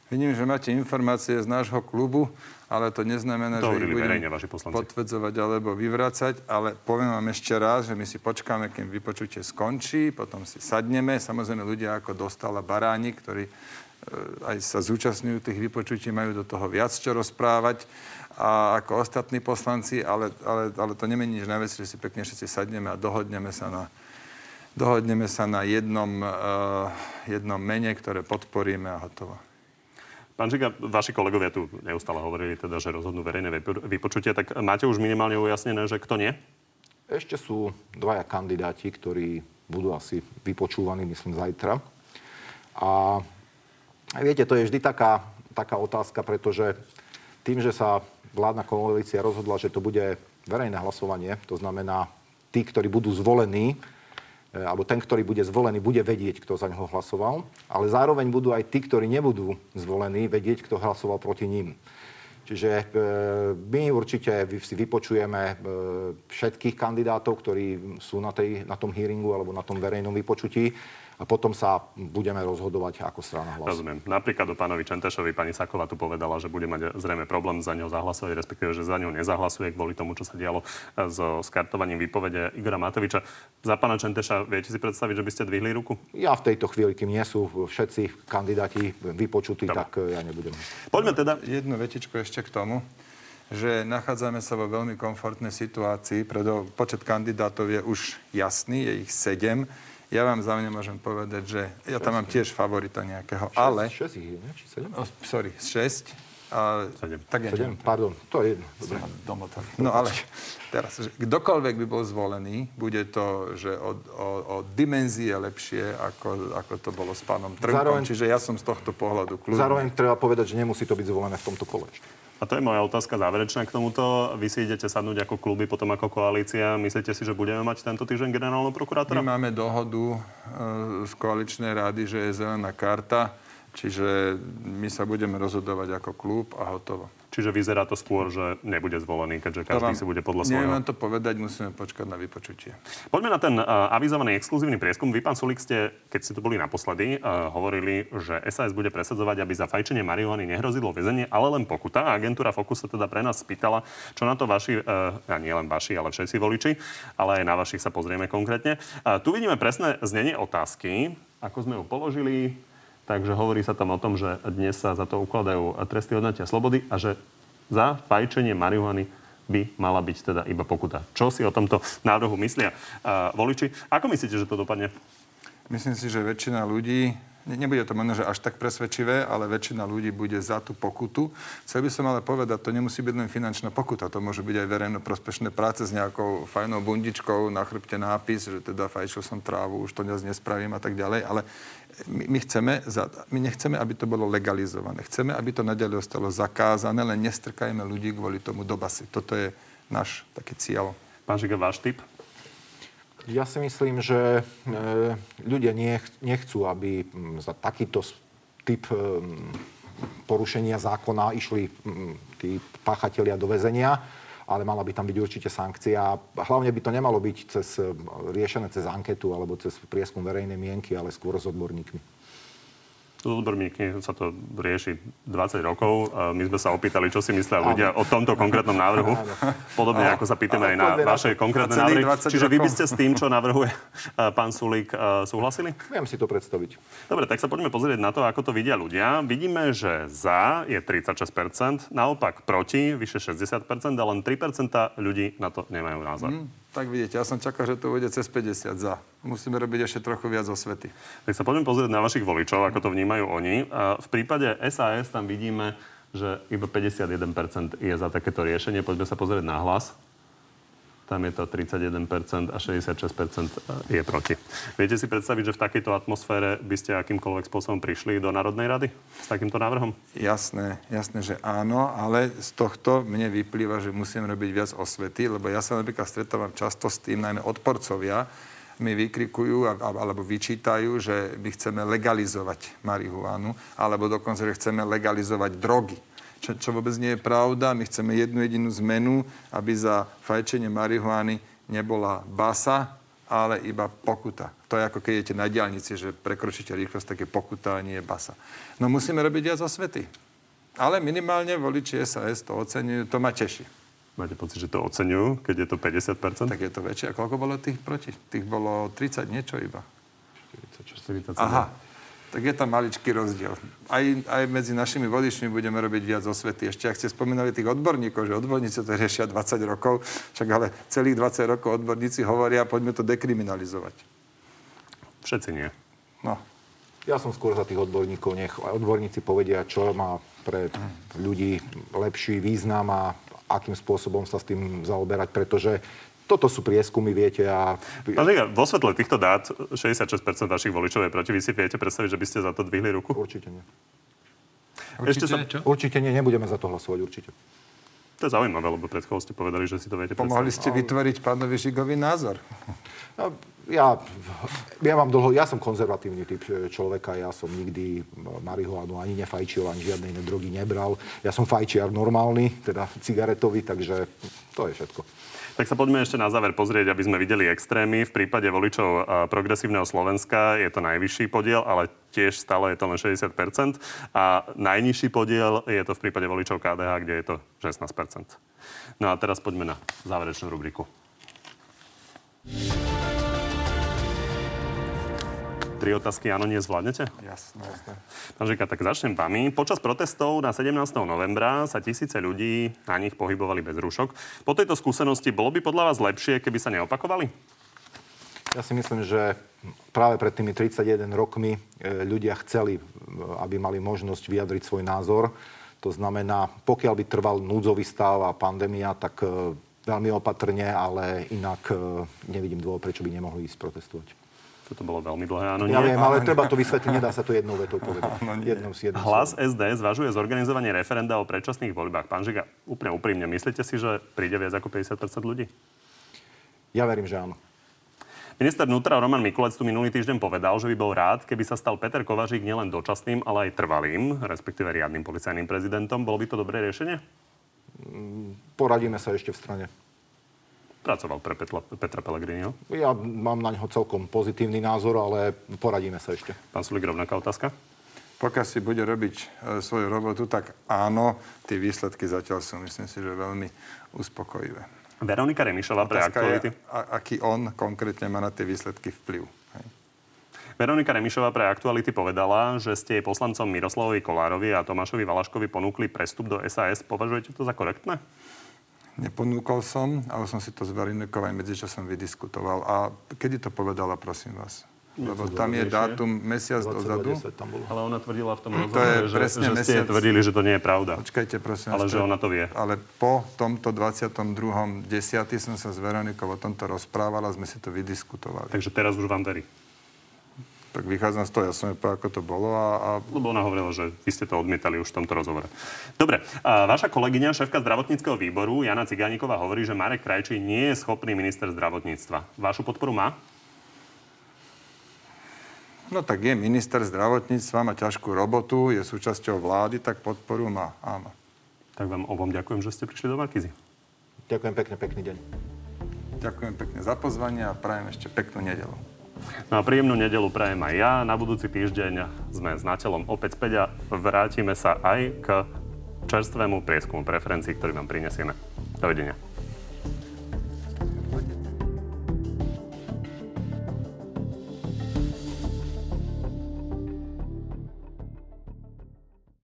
Vidím, že máte informácie z nášho klubu, ale to neznamená, to že ich budem potvrdzovať alebo vyvracať. Ale poviem vám ešte raz, že my si počkáme, kým vypočutie skončí, potom si sadneme. Samozrejme, ľudia ako Dostala, Baráni, ktorí aj sa zúčastňujú tých vypočutí, majú do toho viac čo rozprávať a ako ostatní poslanci, ale, ale, ale to nemení nič na vec, že si pekne všetci sadneme a dohodneme sa na, dohodneme sa na jednom, uh, jednom mene, ktoré podporíme a hotovo. Pán Žiga, vaši kolegovia tu neustále hovorili teda, že rozhodnú verejné vypočutie, tak máte už minimálne ujasnené, že kto nie? Ešte sú dvaja kandidáti, ktorí budú asi vypočúvaní, myslím, zajtra. A viete, to je vždy taká, taká otázka, pretože tým, že sa vládna koalícia rozhodla, že to bude verejné hlasovanie, to znamená, tí, ktorí budú zvolení, alebo ten, ktorý bude zvolený, bude vedieť, kto za neho hlasoval, ale zároveň budú aj tí, ktorí nebudú zvolení, vedieť, kto hlasoval proti ním. Čiže my určite si vypočujeme všetkých kandidátov, ktorí sú na, tej, na tom hearingu alebo na tom verejnom vypočutí. A potom sa budeme rozhodovať ako strana hlasu. Rozumiem. Napríklad o pánovi Čentešovi pani Saková tu povedala, že bude mať zrejme problém za ňou zahlasovať, respektíve, že za ňou nezahlasuje kvôli tomu, čo sa dialo so skartovaním výpovede Igora Matoviča. Za pána Čenteša viete si predstaviť, že by ste dvihli ruku? Ja v tejto chvíli, kým nie sú všetci kandidáti vypočutí, dobre, tak ja nebudem. Poďme teda. Jednu vetičku ešte k tomu, že nachádzame sa vo veľmi komfortnej situácii. Preto počet kandidátov je už jasný, je ich sedem. Ja vám za mňa môžem povedať, že ja tam mám tiež favorita nejakého, šesť, ale... šesť je, ne? Či sedem? Oh, sorry, šesť. A... sedem. Tak ja sedem, pardon. To je jedno. Dobre. No ale teraz, že kdokoľvek by bol zvolený, bude to, že o, o, o dimenzie lepšie, ako, ako to bolo s pánom Trnkom. Zároveň, čiže ja som z tohto pohľadu kľudný. Zároveň treba povedať, že nemusí to byť zvolené v tomto kole. A to je moja otázka záverečná k tomuto. Vy si idete sadnúť ako kluby, potom ako koalícia. Myslíte si, že budeme mať tento týždeň generálneho prokurátora? My máme dohodu z koaličnej rady, že je zelená karta. Čiže my sa budeme rozhodovať ako klub a hotovo. Čiže vyzerá to skôr, že nebude zvolený, keďže každý vám, si bude podľa svojho. Neviem to povedať, musíme počkať na vypočutie. Poďme na ten uh, avizovaný exkluzívny prieskum. Vy, pán Sulík, ste, keď ste tu boli naposledy, uh, hovorili, že es a es bude presadzovať, aby za fajčenie marihuany nehrozilo väzenie, ale len pokuta. A agentúra Focus sa teda pre nás spýtala, čo na to vaši, uh, a nie len vaši, ale všetci voliči, ale aj na vašich sa pozrieme konkrétne. Uh, tu vidíme presné znenie otázky, ako sme ju položili. Takže hovorí sa tam o tom, že dnes sa za to ukladajú tresty odňatia slobody a že za fajčenie marihuany by mala byť teda iba pokuta. Čo si o tomto návrhu myslia uh, voliči? Ako myslíte, že to dopadne? Myslím si, že väčšina ľudí nebude to možno, že až tak presvedčivé, ale väčšina ľudí bude za tú pokutu. Chcel by som ale povedať, to nemusí byť len finančná pokuta, to môže byť aj verejno prospešné práce s nejakou fajnou bundičkou, na chrbte nápis, že teda fajčil som trávu, už to dnes nespravím a tak ďalej, ale my, my, chceme za, my nechceme, aby to bolo legalizované. Chceme, aby to naďalej ostalo zakázané, len nestrkajme ľudí kvôli tomu do basy. Toto je náš taký cieľ. Pán Žiga, váš tip? Ja si myslím, že ľudia nechcú, aby za takýto typ porušenia zákona išli tí páchatelia do väzenia, ale mala by tam byť určite sankcia. Hlavne by to nemalo byť cez, riešené cez anketu alebo cez prieskum verejnej mienky, ale skôr s odborníkmi. S odborníkmi sa to rieši dvadsať rokov. My sme sa opýtali, čo si myslia ľudia o tomto konkrétnom návrhu. Podobne ako sa pýtame aj na vaše konkrétne návrhy. Čiže vy by ste s tým, čo navrhuje pán Sulík, súhlasili? Viem si to predstaviť. Dobre, tak sa poďme pozrieť na to, ako to vidia ľudia. Vidíme, že za je tridsaťšesť percent, naopak proti vyše šesťdesiat percent, a len tri percentá ľudí na to nemajú názor. Mm. Tak vidíte, ja som čakal, že to bude cez päťdesiat za. Musíme robiť ešte trochu viac osvety. Tak sa poďme pozrieť na vašich voličov, ako to vnímajú oni. V prípade es a es tam vidíme, že iba päťdesiatjeden percent je za takéto riešenie. Poďme sa pozrieť na Hlas. Tam je to tridsaťjeden percent a šesťdesiatšesť percent je proti. Viete si predstaviť, že v takejto atmosfére by ste akýmkoľvek spôsobom prišli do Národnej rady s takýmto návrhom? Jasné, jasné, že áno, ale z tohto mne vyplýva, že musím robiť viac osvety, lebo ja sa napríklad stretávam často s tým, najmä odporcovia mi vykrikujú alebo vyčítajú, že my chceme legalizovať marihuánu, alebo dokonca, že chceme legalizovať drogy. Čo, čo vôbec nie je pravda. My chceme jednu jedinú zmenu, aby za fajčenie marihuány nebola basa, ale iba pokuta. To je ako keď idete na diaľnici, že prekročíte rýchlosť, tak je pokuta a nie je basa. No musíme robiť viac osvety. Ale minimálne voliči es a es to oceňujú, to ma teší. Máte pocit, že to oceňujú, keď je to päťdesiat percent? Tak je to väčšie. A koľko bolo tých proti? Tých bolo tridsať niečo iba. štyridsať, štyridsať. Aha. Tak je tam maličký rozdiel. Aj, aj medzi našimi voličmi budeme robiť viac osvety. Ešte, ak ste spomínali tých odborníkov, že odborníci to riešia dvadsať rokov, však ale celých dvadsať rokov odborníci hovoria, poďme to dekriminalizovať. Všetci nie. No. Ja som skôr za tých odborníkov. Nech odborníci povedia, čo má pre ľudí lepší význam a akým spôsobom sa s tým zaoberať, pretože toto sú prieskumy, viete, a... Pán Žiga, vo svetle týchto dát šesťdesiatšesť percent vašich voličov je proti. Vy si viete predstaviť, že by ste za to dvihli ruku? Určite nie. Určite, sa... určite nie, nebudeme za to hlasovať, určite. To je zaujímavé, lebo pred chvíľou ste povedali, že si to viete predstaviť. Pomohli ste vytvoriť pánovi Žigovi názor. No, ja, ja mám dlho... Ja som konzervatívny typ človeka, ja som nikdy marihuánu ani nefajčil, ani žiadne iné drogy nebral. Ja som fajčiar normálny, teda cigaretový, takže to je všetko. Tak sa poďme ešte na záver pozrieť, aby sme videli extrémy. V prípade voličov Progresívneho Slovenska je to najvyšší podiel, ale tiež stále je to len šesťdesiat percent. A najnižší podiel je to v prípade voličov ká dé há, kde je to šestnásť percent. No a teraz poďme na záverečnú rubriku. Tri otázky, áno, nie, zvládnete? Jasné, jasné. Pán Žiga, tak začnem vami. Počas protestov na sedemnásteho novembra sa tisíce ľudí na nich pohybovali bez rúšok. Po tejto skúsenosti bolo by podľa vás lepšie, keby sa neopakovali? Ja si myslím, že práve pred tými tridsaťjeden rokmi ľudia chceli, aby mali možnosť vyjadriť svoj názor. To znamená, pokiaľ by trval núdzový stav a pandémia, tak veľmi opatrne, ale inak nevidím dôvod, prečo by nemohli ísť protestovať. Toto bolo veľmi dlhé, áno, nie. Ja viem, ale treba to vysvetliť, nedá sa to jednou vetou povedať. Áno, jednou z jednou Hlas slovo. es dé zvažuje zorganizovanie referenda o predčasných voľbách. Pán Žiga, úplne úprimne, myslíte si, že príde viac ako päťdesiat percent ľudí? Ja verím, že áno. Minister vnútra Roman Mikulec tu minulý týždeň povedal, že by bol rád, keby sa stal Peter Kovařik nielen dočasným, ale aj trvalým, respektíve riadnym policajným prezidentom. Bolo by to dobré riešenie? Poradíme sa ešte v strane. Pracoval pre Petra, Petra Pellegriniho? Ja mám na ňo celkom pozitívny názor, ale poradíme sa ešte. Pán Sulík, rovnaká otázka? Pokiaľ si bude robiť e, svoju robotu, tak áno, tie výsledky zatiaľ sú, myslím si, že veľmi uspokojivé. Veronika Remišová pre Aktuality. A, aký on konkrétne má na tie výsledky vplyv? Hej. Veronika Remišová pre Aktuality povedala, že ste jej poslancom Miroslavovi Kolárovi a Tomášovi Valaškovi ponúkli prestup do es a es. Považujete to za korektné? Neponúkol som, ale som si to s Veronikou aj medzičasom vydiskutoval. A kedy to povedala, prosím vás? Lebo tam je dátum mesiac dozadu. Ale ona tvrdila v tom rozhovore, to že, že ste tvrdili, že to nie je pravda. Počkajte, prosím. Ale že ona to vie. Ale po tomto dvadsiatom druhom desiatom som sa s Veronikou o tomto rozprávala, sme si to vydiskutovali. Takže teraz už vám verí. Tak vychádzam z toho, ja som nepovedal, ako to bolo a, a... Lebo ona hovorila, že vy ste to odmietali už v tomto rozhovore. Dobre, a vaša kolegyňa, šéfka zdravotníckeho výboru, Jana Ciganíková, hovorí, že Marek Krajčí nie je schopný minister zdravotníctva. Vašu podporu má? No tak je minister zdravotníctva, má ťažkú robotu, je súčasťou vlády, tak podporu má. Áno. Tak vám obom ďakujem, že ste prišli do Markízy. Ďakujem pekne, pekný deň. Ďakujem pekne za pozvanie a prajem ešte peknú nedeľu. No a príjemnú nedeľu prajem aj ja. Na budúci týždeň sme s Nateľom opäť späť a vrátime sa aj k čerstvému prieskumu preferencií, ktorý vám prinesieme. Dovidenia.